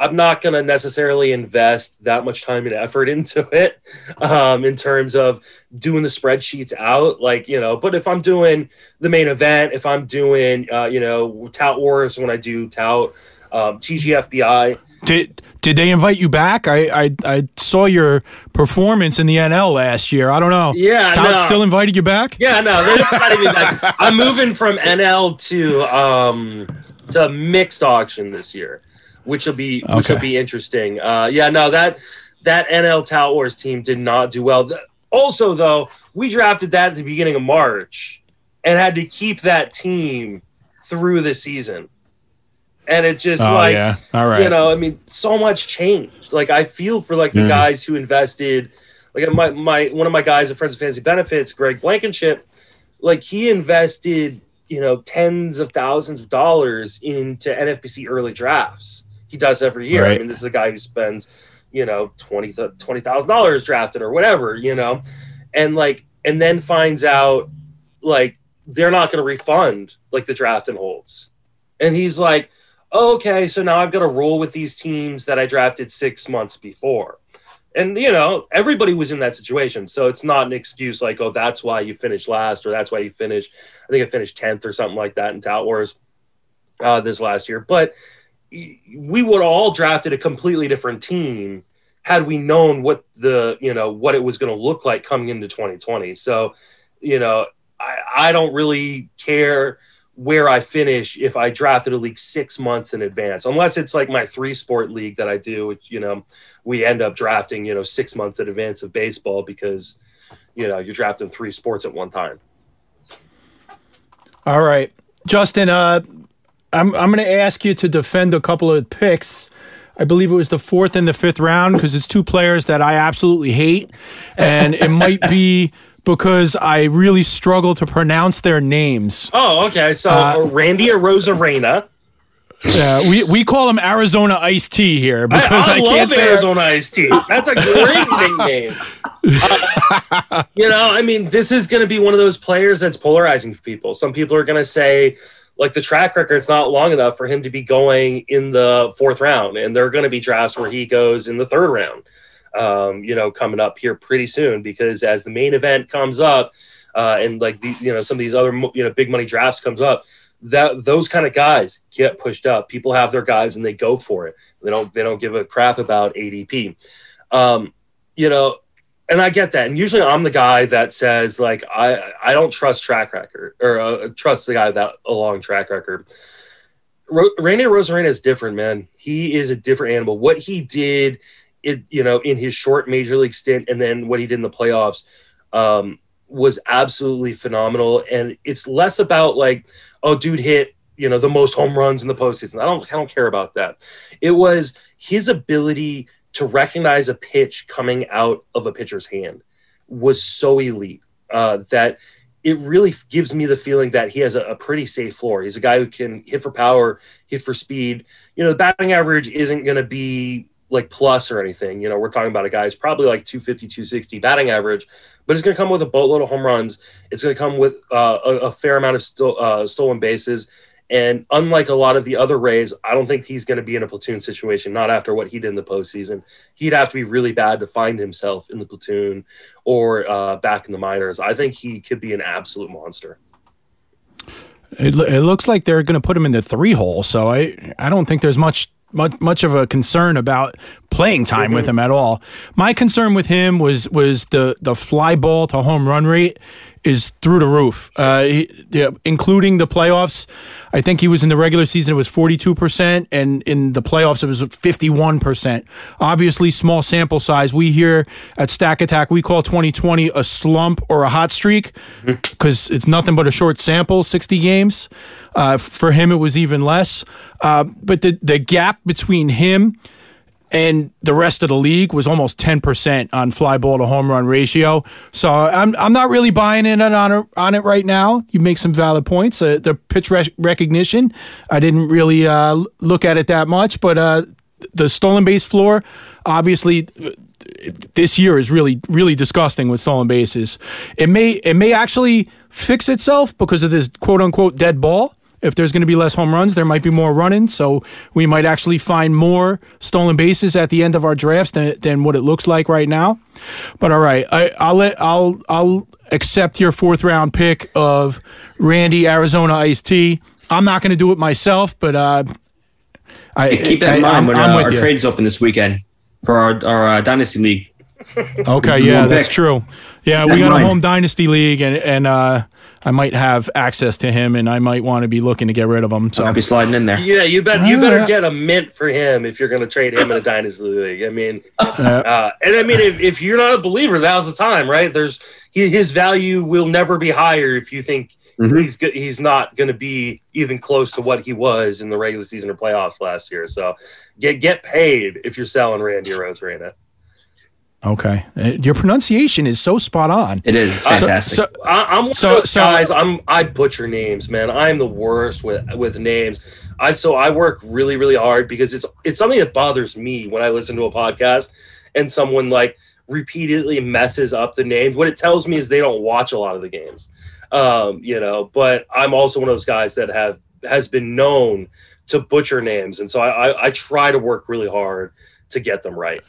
I'm not going to necessarily invest that much time and effort into it um, in terms of doing the spreadsheets out. Like, you know, but if I'm doing the main event, if I'm doing, uh, you know, Tout Wars, when I do Tout, um, T G F B I. Did did they invite you back? I, I I saw your performance in the N L last year. I don't know. Yeah, Todd no. still invited you back? Yeah, no, they're not inviting me back. I'm moving from N L to um to mixed auction this year, which will be okay. which will be interesting. Uh, yeah, no, that that N L Tout Wars team did not do well. Also, though, we drafted that at the beginning of March and had to keep that team through the season. And it just oh, like, yeah. All right. you know, I mean, so much changed. Like, I feel for like the mm. guys who invested, like my, my, one of my guys at Friends of Fantasy Benefits, Greg Blankenship, like he invested, you know, tens of thousands of dollars into N F B C early drafts. He does every year. Right. I mean, this is a guy who spends, you know, twenty thousand dollars drafted or whatever, you know, and like, and then finds out like, they're not going to refund like the draft and holds. And he's like, okay, so now I've got to roll with these teams that I drafted six months before. And, you know, everybody was in that situation. So it's not an excuse like, oh, that's why you finished last or that's why you finished. I think I finished tenth or something like that in Tout Wars uh, this last year. But we would all drafted a completely different team had we known what the, you know, what it was going to look like coming into twenty twenty. So, you know, I, I don't really care where I finish if I drafted a league six months in advance, unless it's like my three sport league that I do, which, you know, we end up drafting, you know, six months in advance of baseball because, you know, you're drafting three sports at one time. All right, Justin, uh, I'm, I'm going to ask you to defend a couple of picks. I believe it was the fourth and the fifth round because it's two players that I absolutely hate. And it might be because I really struggle to pronounce their names. Oh, okay. So uh, Randy Arozarena. Yeah, we we call him Arizona Iced Tea here because I, I, I love can't say Arizona Iced Tea. That's a great nickname. Uh, you know, I mean, this is going to be one of those players that's polarizing for people. Some people are going to say, like, the track record's not long enough for him to be going in the fourth round, and there are going to be drafts where he goes in the third round. Um, you know, coming up here pretty soon, because as the main event comes up uh, and like, the, you know, some of these other, you know, big money drafts comes up, that those kind of guys get pushed up. People have their guys and they go for it. They don't, they don't give a crap about A D P, um, you know, and I get that. And usually I'm the guy that says like, I, I don't trust track record or uh, trust the guy that a long track record. Ro- Randy Arozarena is different, man. He is a different animal. What he did It, you know, in his short major league stint and then what he did in the playoffs um, was absolutely phenomenal. And it's less about like, oh, dude hit, you know, the most home runs in the postseason. I don't, I don't care about that. It was his ability to recognize a pitch coming out of a pitcher's hand was so elite uh, that it really gives me the feeling that he has a, a pretty safe floor. He's a guy who can hit for power, hit for speed. You know, the batting average isn't going to be like plus or anything. You know, we're talking about a guy who's probably like two fifty, two sixty batting average, but it's going to come with a boatload of home runs. It's going to come with uh, a, a fair amount of sto- uh, stolen bases. And unlike a lot of the other Rays, I don't think he's going to be in a platoon situation, not after what he did in the postseason. He'd have to be really bad to find himself in the platoon or uh, back in the minors. I think he could be an absolute monster. It, lo- it looks like they're going to put him in the three hole. So I, I don't think there's much Much, much of a concern about playing time mm-hmm. with him at all. My concern with him was was the, the fly ball to home run rate is through the roof, uh, he, yeah, including the playoffs. I think he was in the regular season, it was forty-two percent, and in the playoffs, it was fifty-one percent. Obviously, small sample size. We here at Stack Attack, we call twenty twenty a slump or a hot streak because mm-hmm. it's nothing but a short sample, sixty games. Uh, for him, it was even less. Uh, but the, the gap between him and the rest of the league was almost ten percent on fly ball to home run ratio. So I'm I'm not really buying in on it, on it right now. You make some valid points. Uh, the pitch re- recognition, I didn't really uh, look at it that much, but uh, the stolen base floor, obviously, this year is really, really disgusting with stolen bases. It may it may actually fix itself because of this quote unquote dead ball. If there's going to be less home runs, there might be more run-ins, so we might actually find more stolen bases at the end of our drafts than, than what it looks like right now. But all right, I, I'll let I'll I'll accept your fourth round pick of Randy Arizona Ice-T. I'm not going to do it myself, but uh, I yeah, keep that I, in mind I, when uh, our you. trade's open this weekend for our our uh, Dynasty League. Okay, yeah, that's pick. true. Yeah, keep we got a home Dynasty League, and and. Uh, I might have access to him, and I might want to be looking to get rid of him. So I'll be sliding in there. Yeah, you better you better get a mint for him if you're going to trade him in a dynasty league. I mean, uh, uh, and I mean, if, if you're not a believer, now's the time, right? There's his value will never be higher if you think mm-hmm. he's go- he's not going to be even close to what he was in the regular season or playoffs last year. So get get paid if you're selling Randy Arozarena. Okay, your pronunciation is so spot on. It is. It's fantastic. So, so, I, I'm one so, of those so, guys. I'm I butcher names, man. I'm the worst with with names. I so I work really really hard because it's it's something that bothers me when I listen to a podcast and someone like repeatedly messes up the names. What it tells me is they don't watch a lot of the games, um, you know. But I'm also one of those guys that have has been known to butcher names, and so I I, I try to work really hard to get them right.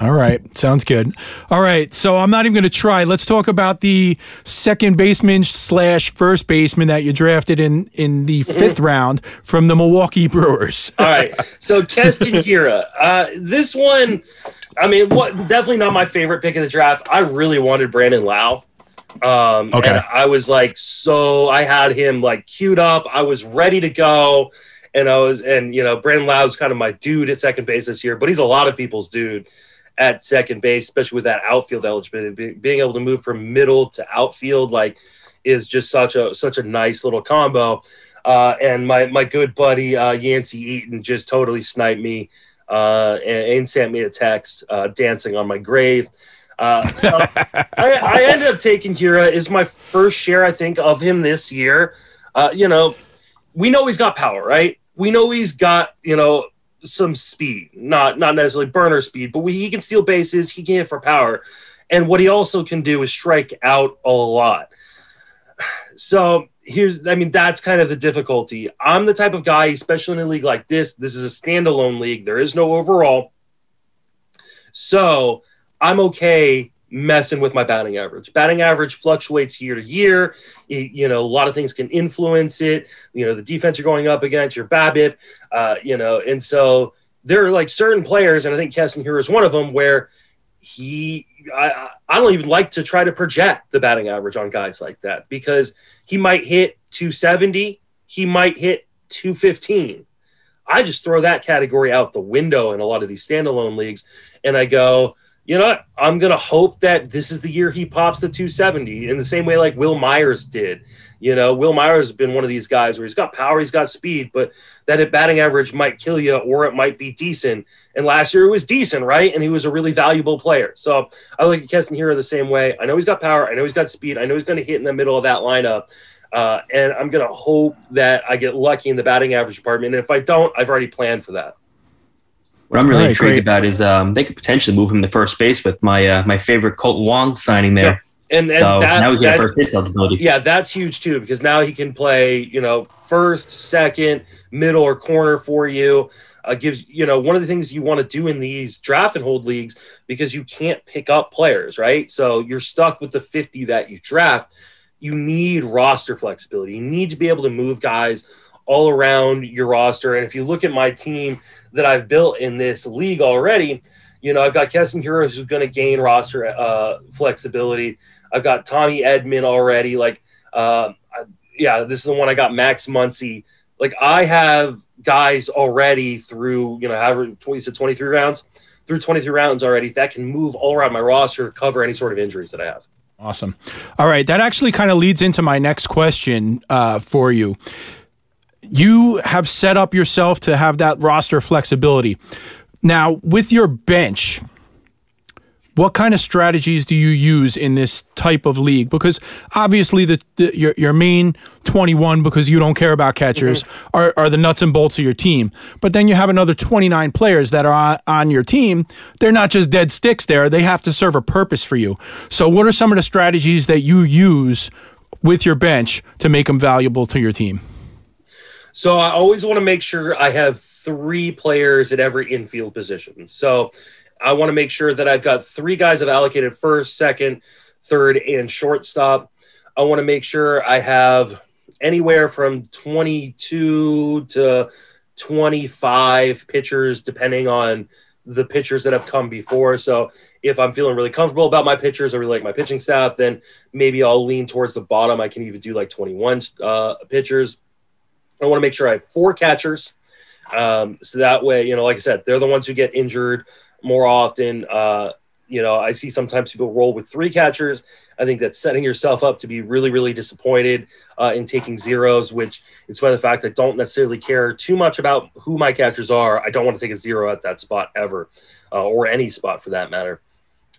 All right. Sounds good. All right. So I'm not even going to try. Let's talk about the second baseman slash first baseman that you drafted in, in the fifth round from the Milwaukee Brewers. All right. So Keston Hiura. Uh, this one, I mean, what definitely not my favorite pick of the draft. I really wanted Brandon Lau. Um, okay. And I was like, so I had him like queued up. I was ready to go. And I was, and you know, Brandon Lau is kind of my dude at second base this year, but he's a lot of people's dude at second base, especially with that outfield eligibility, being able to move from middle to outfield, like, is just such a such a nice little combo. Uh, and my my good buddy uh, Yancey Eaton just totally sniped me uh, and, and sent me a text uh, dancing on my grave. Uh, so I, I ended up taking Hiura. It's my first share, I think, of him this year. Uh, you know, we know he's got power, right? We know he's got you know. some speed, not not necessarily burner speed, but we, he can steal bases, he can hit for power, and what he also can do is strike out a lot. So here's, I mean, that's kind of the difficulty. I'm the type of guy, especially in a league like this, this is a standalone league, there is no overall, so I'm okay messing with my batting average. Batting average fluctuates year to year. It, you know, a lot of things can influence it. You know, the defense you're going up against, your BABIP, uh, you know, and so there are like certain players, and I think Keston Hiura is one of them, where he, I, I don't even like to try to project the batting average on guys like that because he might hit two seventy, he might hit two fifteen. I just throw that category out the window in a lot of these standalone leagues, and I go, you know what? I'm going to hope that this is the year he pops the two seventy in the same way like Will Myers did. You know, Will Myers has been one of these guys where he's got power, he's got speed, but that batting average might kill you or it might be decent. And last year it was decent, right? And he was a really valuable player. So I look at Keston Hiura the same way. I know he's got power. I know he's got speed. I know he's going to hit in the middle of that lineup. Uh, and I'm going to hope that I get lucky in the batting average department. And if I don't, I've already planned for that. What I'm really right, intrigued great. about is um, they could potentially move him to first base with my uh, my favorite Colt Wong signing there. Yeah. And, and so that, now we get first base eligibility. Yeah, that's huge too because now he can play, you know, first, second, middle, or corner for you. Uh, gives you know one of the things you want to do in these draft and hold leagues because you can't pick up players, right? So you're stuck with the fifty that you draft. You need roster flexibility. You need to be able to move guys all around your roster. And if you look at my team that I've built in this league already, you know, I've got Keston Hiura who's going to gain roster uh, flexibility. I've got Tommy Edman already. Like, uh, I, yeah, this is the one I got, Max Muncy. Like, I have guys already through, you know, however, twenty to twenty-three rounds, through twenty-three rounds already that can move all around my roster to cover any sort of injuries that I have. Awesome. All right. That actually kind of leads into my next question uh, for you. You have set up yourself to have that roster flexibility. Now, with your bench, what kind of strategies do you use in this type of league? Because obviously the, the your your main twenty-one, because you don't care about catchers, mm-hmm. are, are the nuts and bolts of your team. But then you have another twenty-nine players that are on, on your team. They're not just dead sticks there. They have to serve a purpose for you. So what are some of the strategies that you use with your bench to make them valuable to your team? So I always want to make sure I have three players at every infield position. So I want to make sure that I've got three guys I've allocated first, second, third, and shortstop. I want to make sure I have anywhere from twenty-two to twenty-five pitchers, depending on the pitchers that have come before. So if I'm feeling really comfortable about my pitchers, I really like my pitching staff, then maybe I'll lean towards the bottom. I can even do like twenty-one uh, pitchers. I want to make sure I have four catchers. Um, so that way, you know, like I said, they're the ones who get injured more often. Uh, you know, I see sometimes people roll with three catchers. I think that's setting yourself up to be really, really disappointed uh, in taking zeros, which in spite of the fact I don't necessarily care too much about who my catchers are, I don't want to take a zero at that spot ever, uh, or any spot for that matter.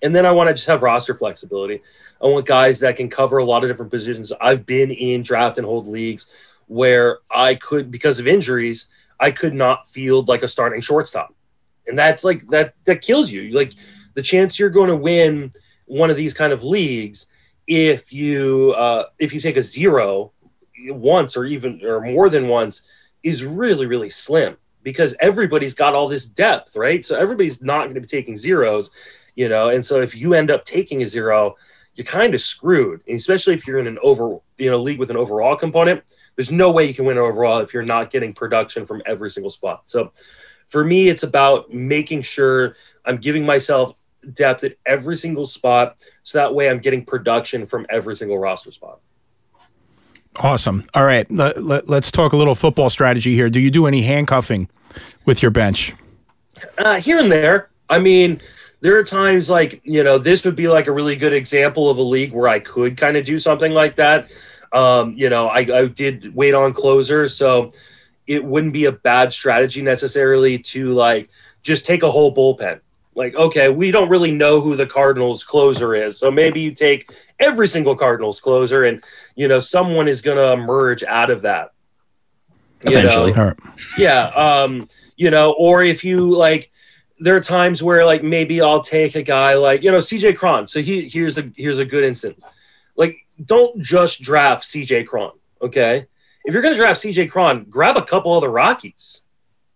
And then I want to just have roster flexibility. I want guys that can cover a lot of different positions. I've been in draft and hold leagues where I could, because of injuries, I could not field like a starting shortstop. And that's like, that, that kills you. Like, the chance you're going to win one of these kind of leagues, if you, uh, if you take a zero once or even, or more than once, is really, really slim because everybody's got all this depth, right? So everybody's not going to be taking zeros, you know? And so if you end up taking a zero, you're kind of screwed. And especially if you're in an over, you know, league with an overall component, there's no way you can win overall if you're not getting production from every single spot. So for me, it's about making sure I'm giving myself depth at every single spot, so that way I'm getting production from every single roster spot. Awesome. All right, let, let, let's talk a little football strategy here. Do you do any handcuffing with your bench? Uh, here and there. I mean, there are times like, you know, this would be like a really good example of a league where I could kind of do something like that. Um, you know, I, I did wait on closer, so it wouldn't be a bad strategy necessarily to like just take a whole bullpen. Like, okay, we don't really know who the Cardinals closer is. So maybe you take every single Cardinals closer and, you know, someone is going to emerge out of that. You Eventually. Know? Yeah. Um, you know, or if you like, there are times where like, maybe I'll take a guy like, you know, C J Cron. So he, here's a, here's a good instance. Like, don't just draft C J Cron. Okay. If you're going to draft C J Cron, grab a couple of the Rockies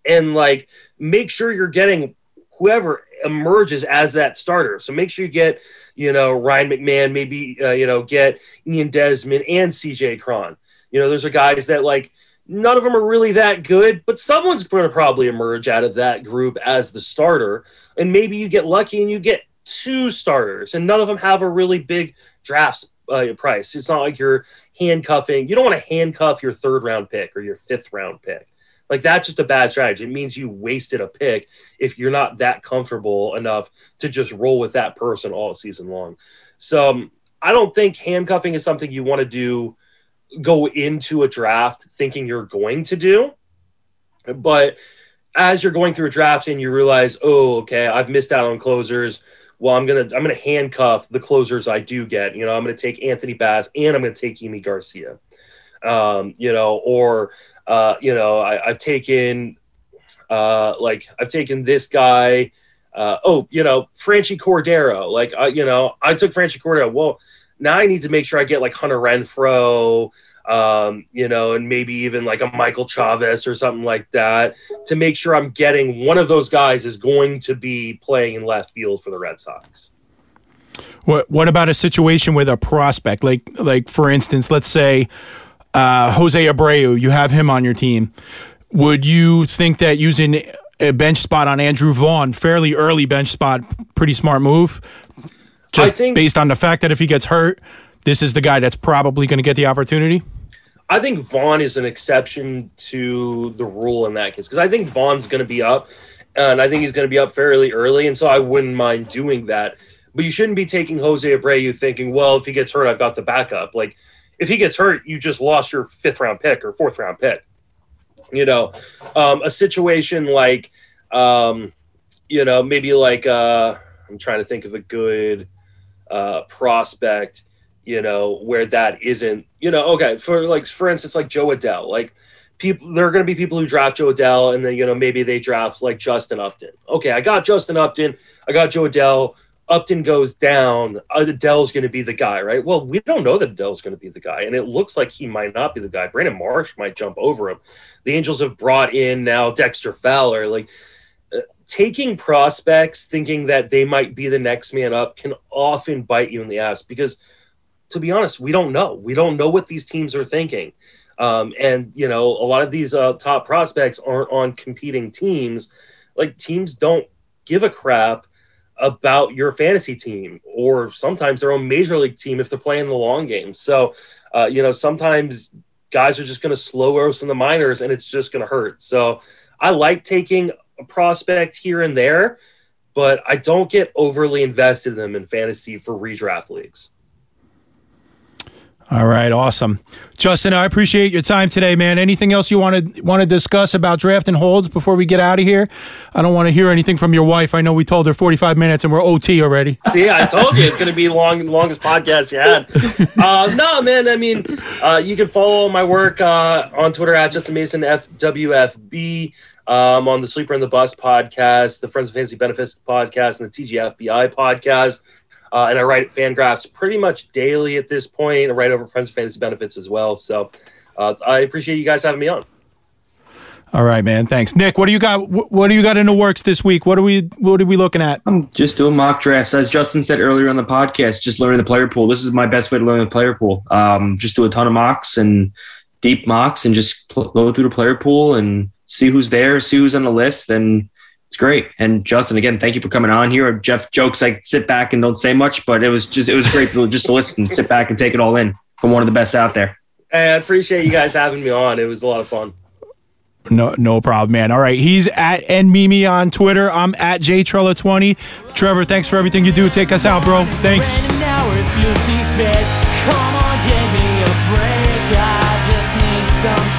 and like, make sure you're getting whoever emerges as that starter. So make sure you get, you know, Ryan McMahon, maybe, uh, you know, get Ian Desmond and C J Cron. You know, those are guys that like, none of them are really that good, but someone's going to probably emerge out of that group as the starter. And maybe you get lucky and you get two starters and none of them have a really big draft uh, price. It's not like you're handcuffing. You don't want to handcuff your third round pick or your fifth round pick. Like, that's just a bad strategy. It means you wasted a pick if you're not that comfortable enough to just roll with that person all season long. So um, I don't think handcuffing is something you want to do, go into a draft thinking you're going to do. But as you're going through a draft and you realize, oh, okay, I've missed out on closers. Well, I'm going to I'm going to handcuff the closers I do get. You know, I'm going to take Anthony Bass and I'm going to take Yimi Garcia. Um, you know, or, uh, you know, I, I've taken, uh, like I've taken this guy, uh, oh, you know, Franchi Cordero, like, uh, you know, I took Franchi Cordero. Well, now I need to make sure I get like Hunter Renfroe, um, you know, and maybe even like a Michael Chavis or something like that to make sure I'm getting one of those guys is going to be playing in left field for the Red Sox. What, what about a situation with a prospect? Like, like for instance, let's say, Uh, Jose Abreu, you have him on your team. Would you think that using a bench spot on Andrew Vaughn, fairly early bench spot, pretty smart move? Just I think, based on the fact that if he gets hurt, this is the guy that's probably going to get the opportunity? I think Vaughn is an exception to the rule in that case because I think Vaughn's going to be up, and I think he's going to be up fairly early, and so I wouldn't mind doing that. But you shouldn't be taking Jose Abreu thinking, well, if he gets hurt, I've got the backup. Like, if he gets hurt, you just lost your fifth round pick or fourth round pick. You know, um, a situation like, um, you know, maybe like uh, I'm trying to think of a good uh, prospect, you know, where that isn't, you know, okay. For like, for instance, like Joe Adele, like people, there are going to be people who draft Joe Adele and then, you know, maybe they draft like Justin Upton. Okay. I got Justin Upton. I got Joe Adele. Upton goes down, Adele's going to be the guy, right? Well, we don't know that Adele's going to be the guy, and it looks like he might not be the guy. Brandon Marsh might jump over him. The Angels have brought in now Dexter Fowler. Like, uh, taking prospects, thinking that they might be the next man up, can often bite you in the ass because, to be honest, we don't know. We don't know what these teams are thinking. Um, and, you know, a lot of these uh, top prospects aren't on competing teams. Like, teams don't give a crap about your fantasy team or sometimes their own major league team if they're playing the long game. So, uh, you know, sometimes guys are just going to slow roast in the minors and it's just going to hurt. So I like taking a prospect here and there, but I don't get overly invested in them in fantasy for redraft leagues. All right, awesome. Justin, I appreciate your time today, man. Anything else you want to want to discuss about draft and holds before we get out of here? I don't want to hear anything from your wife. I know we told her forty-five minutes and we're O T already. See, I told you it's going to be long, longest podcast you had. Uh, no, man, I mean, uh, you can follow my work uh, on Twitter at Justin Mason, F W F B. Um, on the Sleeper and the Bus podcast, the Friends of Fantasy Benefits podcast, and the T G F B I podcast. Uh, and I write FanGraphs pretty much daily at this point. I write over Friends of Fantasy Benefits as well. So uh, I appreciate you guys having me on. All right, man. Thanks, Nick. What do you got? What do you got in the works this week? What are we? What are we looking at? I'm just doing mock drafts, as Justin said earlier on the podcast. Just learning the player pool. This is my best way to learn the player pool. Um, just do a ton of mocks and deep mocks, and just pl- go through the player pool and see who's there, see who's on the list, and. It's great. And Justin, again, thank you for coming on here. Jeff jokes, I sit back and don't say much, but it was just, it was great to just listen, sit back and take it all in from one of the best out there. Hey, I appreciate you guys having me on. It was a lot of fun. No, no problem, man. All right. He's at N Mimi on Twitter. I'm at J Trella twenty. Trevor, thanks for everything you do. Take us out, bro. Thanks. Come on, give me a break. I just need some